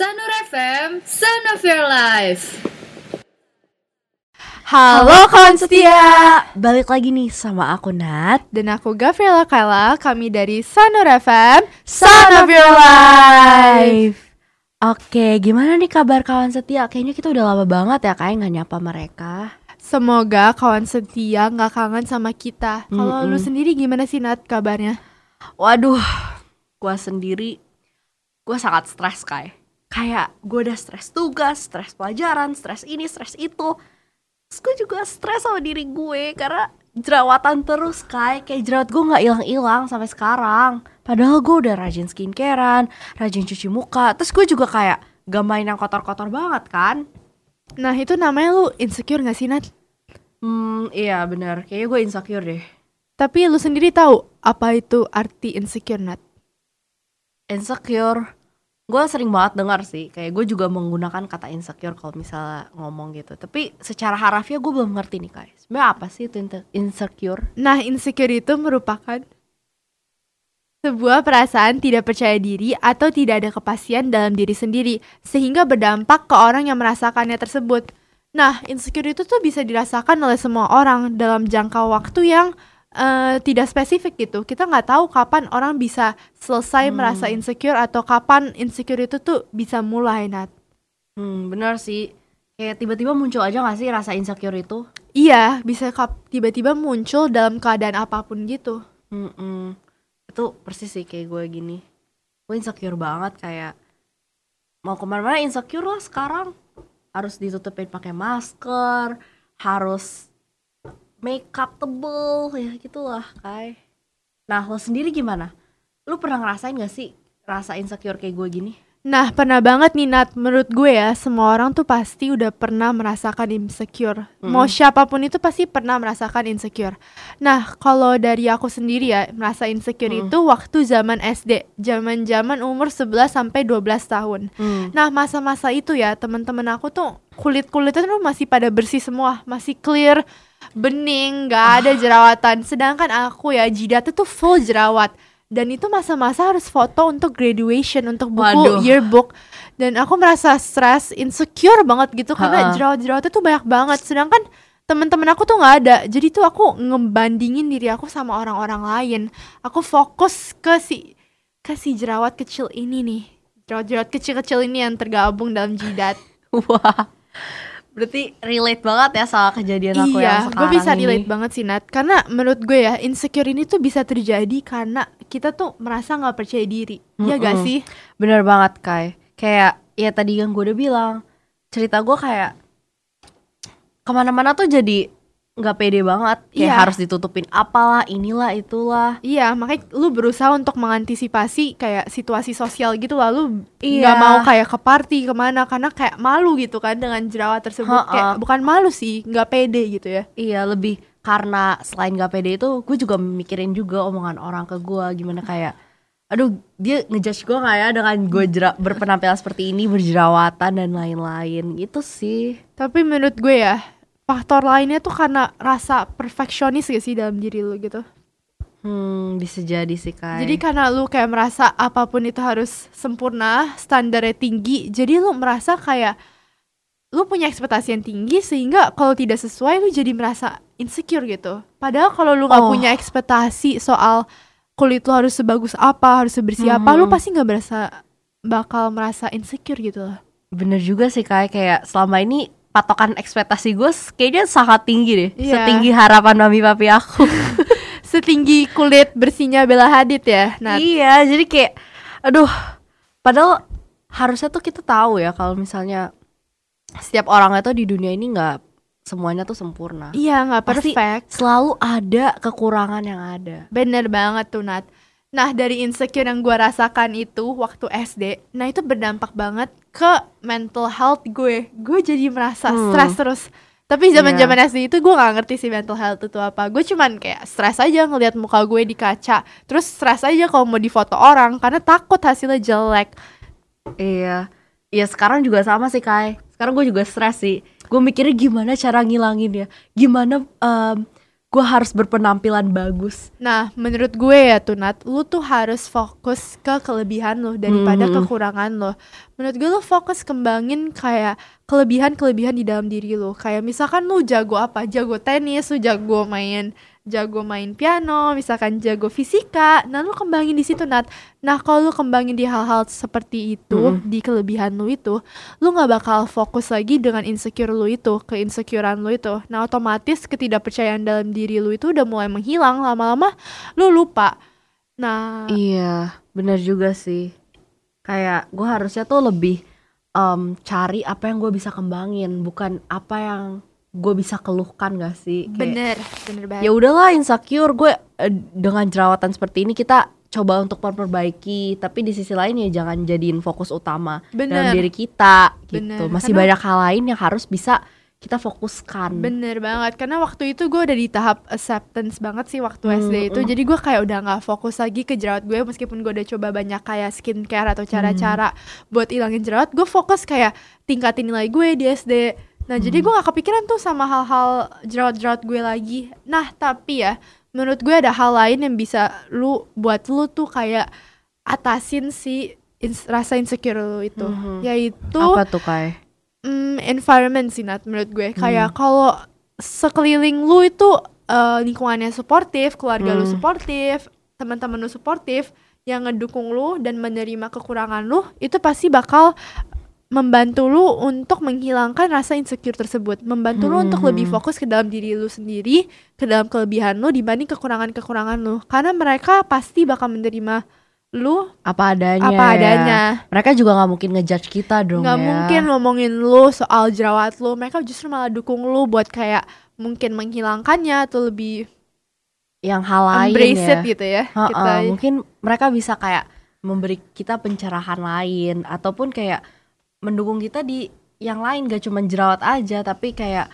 Sanur FM, Son of Your Life. Halo Konsetia, balik lagi nih sama aku Nat dan aku Gabriela Kala. Kami dari Sanur FM, Son of Your Life. Oke, gimana nih kabar kawan setia? Kayaknya kita udah lama banget ya kayak gak nyapa mereka. Semoga kawan setia gak kangen sama kita. Kalau lu sendiri gimana sih Nat kabarnya? Waduh, gua sendiri gue sangat stres kayak gue udah stres tugas, stres pelajaran, stres ini, stres itu. Terus gue juga stres sama diri gue karena jerawatan terus kayak jerawat gue gak hilang-hilang sampai sekarang. Padahal gue udah rajin skincarean, rajin cuci muka. Terus gue juga kayak gak main yang kotor-kotor banget kan. Nah itu namanya lu insecure gak sih Nat? Iya benar, kayaknya gue insecure deh. Tapi lu sendiri tahu apa itu arti insecure Nat? Insecure, gue sering banget dengar sih, kayak gue juga menggunakan kata insecure kalau misalnya ngomong gitu. Tapi secara harafiah gue belum ngerti nih guys. Sebenarnya apa sih itu insecure? Nah, insecure itu merupakan sebuah perasaan tidak percaya diri atau tidak ada kepastian dalam diri sendiri, sehingga berdampak ke orang yang merasakannya tersebut. Nah, insecure itu tuh bisa dirasakan oleh semua orang dalam jangka waktu yang tidak spesifik gitu. Kita gak tahu kapan orang bisa selesai merasa insecure atau kapan insecure itu tuh bisa mulai Nat. Benar sih. Kayak tiba-tiba muncul aja gak sih rasa insecure itu? Iya, bisa tiba-tiba muncul dalam keadaan apapun gitu. Itu persis sih kayak gue gini. Gue insecure banget kayak mau kemana-mana insecure lah sekarang. Harus ditutupin pakai masker, harus makeup tebel, ya gitulah Kai. Nah lo sendiri gimana? Lo pernah ngerasain gak sih rasa insecure kayak gue gini? Nah pernah banget nih Nat, menurut gue ya semua orang tuh pasti udah pernah merasakan insecure. Mau siapapun itu pasti pernah merasakan insecure. Nah kalau dari aku sendiri ya merasa insecure itu waktu zaman SD, zaman umur 11-12 tahun. Nah masa-masa itu ya teman-teman aku tuh kulit-kulitnya tuh masih pada bersih semua, masih clear, bening, gak ada jerawatan. Sedangkan aku ya jidatnya tuh full jerawat. Dan itu masa-masa harus foto untuk graduation, untuk buku yearbook. Dan aku merasa stres, insecure banget gitu karena jerawat-jerawatnya tuh banyak banget. Sedangkan temen-temen aku tuh gak ada. Jadi tuh aku ngebandingin diri aku sama orang-orang lain. Aku fokus ke si jerawat kecil ini nih. Jerawat-jerawat kecil-kecil ini yang tergabung dalam jidat. Wah, berarti relate banget ya sama kejadian aku yang sekarang ini. Iya, gue bisa relate banget sih Nat. Karena menurut gue ya, insecure ini tuh bisa terjadi karena kita tuh merasa gak percaya diri. Iya gak sih? Bener banget Kai. Kayak ya tadi yang gue udah bilang, cerita gue kayak kemana-mana tuh jadi gak pede banget. Kayak harus ditutupin apalah, inilah, itulah. Iya, makanya lu berusaha untuk mengantisipasi kayak situasi sosial gitu lah. Lu gak mau kayak ke party kemana, karena kayak malu gitu kan dengan jerawat tersebut. Kayak bukan malu sih, gak pede gitu ya. Iya, lebih karena selain gak pede itu gue juga mikirin juga omongan orang ke gue. Gimana kayak, aduh dia ngejudge gue gak ya dengan gue berpenampilan seperti ini, berjerawatan dan lain-lain gitu sih. Tapi menurut gue ya, faktor lainnya tuh karena rasa perfeksionis gak sih dalam diri lu gitu? Bisa jadi sih Kai. Jadi karena lu kayak merasa apapun itu harus sempurna, standarnya tinggi. Jadi lu merasa kayak lu punya ekspektasi yang tinggi sehingga kalau tidak sesuai lu jadi merasa insecure gitu. Padahal kalau lu gak punya ekspektasi soal kulit lu harus sebagus apa, harus sebersih apa, lu pasti gak bakal merasa insecure gitu loh. Bener juga sih Kai, kayak selama ini patokan ekspektasi gue kayaknya sangat tinggi deh. Setinggi harapan mami papi aku. Setinggi kulit bersihnya Bella Hadid ya Nat. Iya jadi kayak aduh, padahal harusnya tuh kita tahu ya kalau misalnya setiap orang itu di dunia ini gak semuanya tuh sempurna. Iya gak perfect, pasti selalu ada kekurangan yang ada. Bener banget tuh Nat. Nah dari insecure yang gue rasakan itu waktu SD, nah itu berdampak banget ke mental health gue. Gue jadi merasa stres terus. Tapi zaman-zaman SD itu gue gak ngerti sih mental health itu apa. Gue cuman kayak stres aja ngelihat muka gue di kaca. Terus stres aja kalau mau difoto orang karena takut hasilnya jelek. Iya, iya sekarang juga sama sih Kai. Sekarang gue juga stres sih. Gue mikirnya gimana cara ngilanginnya, gimana gue harus berpenampilan bagus. Nah, menurut gue ya Tunat, lu tuh harus fokus ke kelebihan lu daripada kekurangan lu. Menurut gue lu fokus kembangin kayak kelebihan-kelebihan di dalam diri lu. Kayak misalkan lu jago apa? Jago tenis, lu jago main piano, misalkan jago fisika. Nah, lu kembangin di situ, Nat. Nah, kalau lu kembangin di hal-hal seperti itu, di kelebihan lu itu, lu gak bakal fokus lagi dengan insecure lu itu, ke insecurean lu itu. Nah, otomatis ketidakpercayaan dalam diri lu itu udah mulai menghilang, lama-lama lu lupa. Nah, iya, benar juga sih. Kayak gue harusnya tuh lebih cari apa yang gue bisa kembangin, bukan apa yang gue bisa keluhkan, gak sih? Kayak, bener banget. Ya udahlah insecure gue dengan jerawatan seperti ini, kita coba untuk memperbaiki, tapi di sisi lain ya jangan jadiin fokus utama dalam diri kita gitu. Masih karena banyak hal lain yang harus bisa kita fokuskan. Bener banget, karena waktu itu gue udah di tahap acceptance banget sih waktu SD itu. Jadi gue kayak udah gak fokus lagi ke jerawat gue, meskipun gue udah coba banyak kayak skincare atau cara-cara buat ilangin jerawat. Gue fokus kayak tingkatin nilai gue di SD. Nah, jadi gue gak kepikiran tuh sama hal-hal jerawat-jerawat gue lagi. Nah, tapi ya, menurut gue ada hal lain yang bisa lu buat lu tuh kayak atasin si rasa insecure lu itu. Yaitu apa tuh kayak? Environment sih, Nat, menurut gue. Kayak kalau sekeliling lu itu lingkungannya suportif, keluarga lu suportif, teman-teman lu suportif, yang ngedukung lu dan menerima kekurangan lu, itu pasti bakal membantu lu untuk menghilangkan rasa insecure tersebut, membantu lu untuk lebih fokus ke dalam diri lu sendiri, ke dalam kelebihan lu dibanding kekurangan-kekurangan lu. Karena mereka pasti bakal menerima lu apa adanya. Mereka juga nggak mungkin ngejudge kita dong. Nggak mungkin ngomongin lu soal jerawat lu. Mereka justru malah dukung lu buat kayak mungkin menghilangkannya atau lebih yang hal lain, embrace it gitu ya. Kita, mungkin mereka bisa kayak memberi kita pencerahan lain ataupun kayak mendukung kita di yang lain, gak cuma jerawat aja, tapi kayak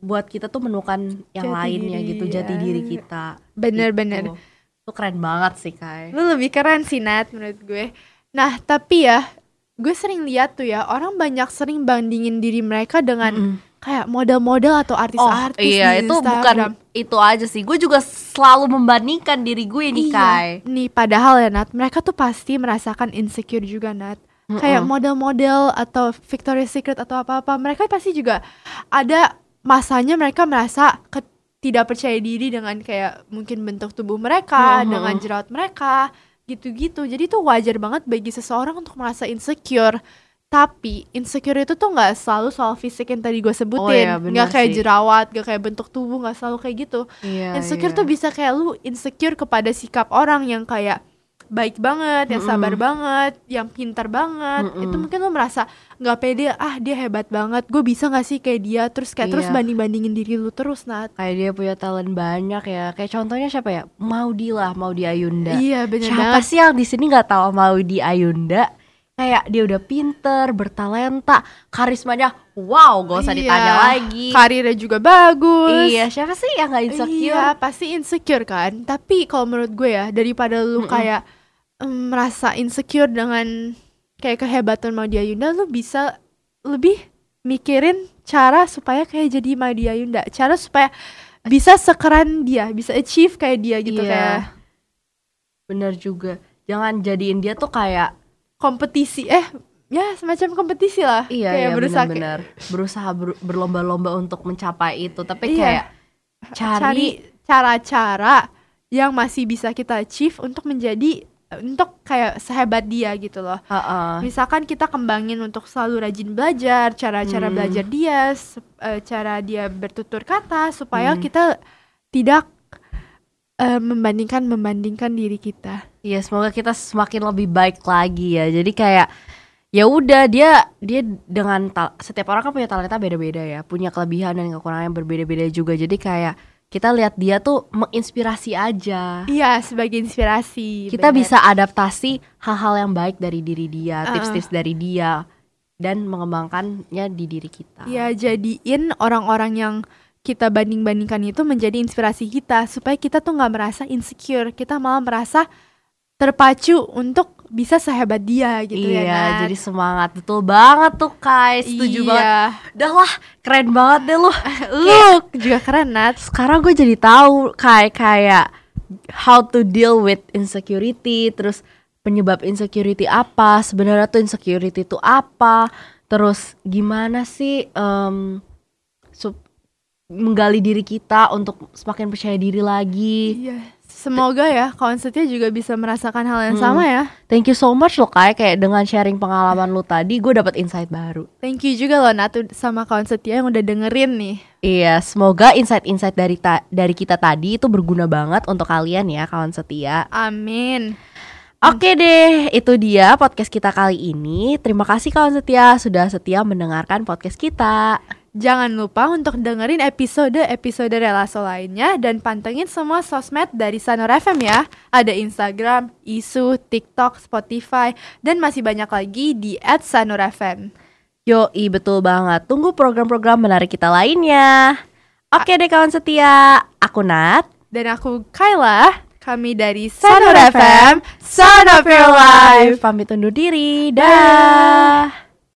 buat kita tuh menemukan yang lainnya gitu, jati diri kita. Bener-bener gitu. Itu keren banget sih, Kai. Lu lebih keren sih, Nat, menurut gue. Nah, tapi ya gue sering lihat tuh ya, orang banyak sering bandingin diri mereka dengan kayak model-model atau artis-artis. Iya, itu Instagram. Bukan itu aja sih, gue juga selalu membandingkan diri gue nih, Kai. Nih, padahal ya, Nat, mereka tuh pasti merasakan insecure juga, Nat. Kayak model-model atau Victoria's Secret atau apa-apa, mereka pasti juga ada masanya mereka merasa tidak percaya diri dengan kayak mungkin bentuk tubuh mereka, dengan jerawat mereka, gitu-gitu. Jadi itu wajar banget bagi seseorang untuk merasa insecure. Tapi insecure itu tuh gak selalu soal fisik yang tadi gue sebutin. Gak kayak jerawat, gak kayak bentuk tubuh, gak selalu kayak gitu. Insecure tuh bisa kayak lu insecure kepada sikap orang yang kayak baik banget, yang sabar banget, yang pintar banget. Itu mungkin lo merasa nggak pede, dia hebat banget, gue bisa nggak sih kayak dia, terus bandingin diri lo terus, Nat. Kayak dia punya talent banyak ya, kayak contohnya siapa ya, Maudy Ayunda. Iya, benar banget. Siapa sih yang di sini nggak tahu Maudy Ayunda? Kayak dia udah pinter, bertalenta, karismanya wow, gak usah ditanya lagi. Karirnya juga bagus. Iya, siapa sih yang nggak insecure? Iya, pasti insecure kan. Tapi kalau menurut gue ya, daripada lu kayak merasa insecure dengan kayak kehebatan Maudy Ayunda, lu bisa lebih mikirin cara supaya kayak jadi Maudy Ayunda, cara supaya bisa sekeren dia, bisa achieve kayak dia gitu. Kayak bener juga, jangan jadiin dia tuh kayak kompetisi, semacam kompetisi lah. Iya, bener-bener berlomba-lomba untuk mencapai itu, tapi kayak cari cara-cara yang masih bisa kita achieve untuk menjadi, untuk kayak sehebat dia gitu loh. Misalkan kita kembangin untuk selalu rajin belajar, cara-cara belajar dia, cara dia bertutur kata, supaya kita tidak membandingkan diri kita. Iya, semoga kita semakin lebih baik lagi ya. Jadi kayak ya udah, dia dengan setiap orang kan punya talenta beda-beda ya, punya kelebihan dan kekurangan yang berbeda-beda juga. Jadi kayak kita lihat dia tuh menginspirasi aja. Iya, sebagai inspirasi. Kita bisa adaptasi hal-hal yang baik dari diri dia, tips-tips dari dia, dan mengembangkannya di diri kita. Iya, jadiin orang-orang yang kita banding-bandingkan itu menjadi inspirasi kita, supaya kita tuh gak merasa insecure, kita malah merasa terpacu untuk bisa sehebat dia gitu. Iya, ya Nat. Jadi semangat, betul banget tuh guys, setuju banget. Udah lah, keren banget deh lu. Lu juga keren Nat. Sekarang gue jadi tahu kayak how to deal with insecurity, terus penyebab insecurity apa, sebenarnya tuh insecurity itu apa, terus gimana sih menggali diri kita untuk semakin percaya diri lagi. Iya. Semoga ya konsepnya juga bisa merasakan hal yang sama ya. Thank you so much loh kayak dengan sharing pengalaman lu tadi, gue dapet insight baru. Thank you juga loh Natu sama konsepnya yang udah dengerin nih. Iya, semoga insight-insight dari kita tadi itu berguna banget untuk kalian ya kawan setia. Amin. Oke deh, itu dia podcast kita kali ini. Terima kasih kawan setia sudah setia mendengarkan podcast kita. Jangan lupa untuk dengerin episode-episode Relaso lainnya dan pantengin semua sosmed dari Sanur FM ya. Ada Instagram, Isu, TikTok, Spotify, dan masih banyak lagi di @sanurfm. Yoi, betul banget. Tunggu program-program menarik kita lainnya. Oke deh kawan setia, aku Nat dan aku Kayla. Kami dari Sanur FM, Son of Your Life. Pamit undur diri, dah.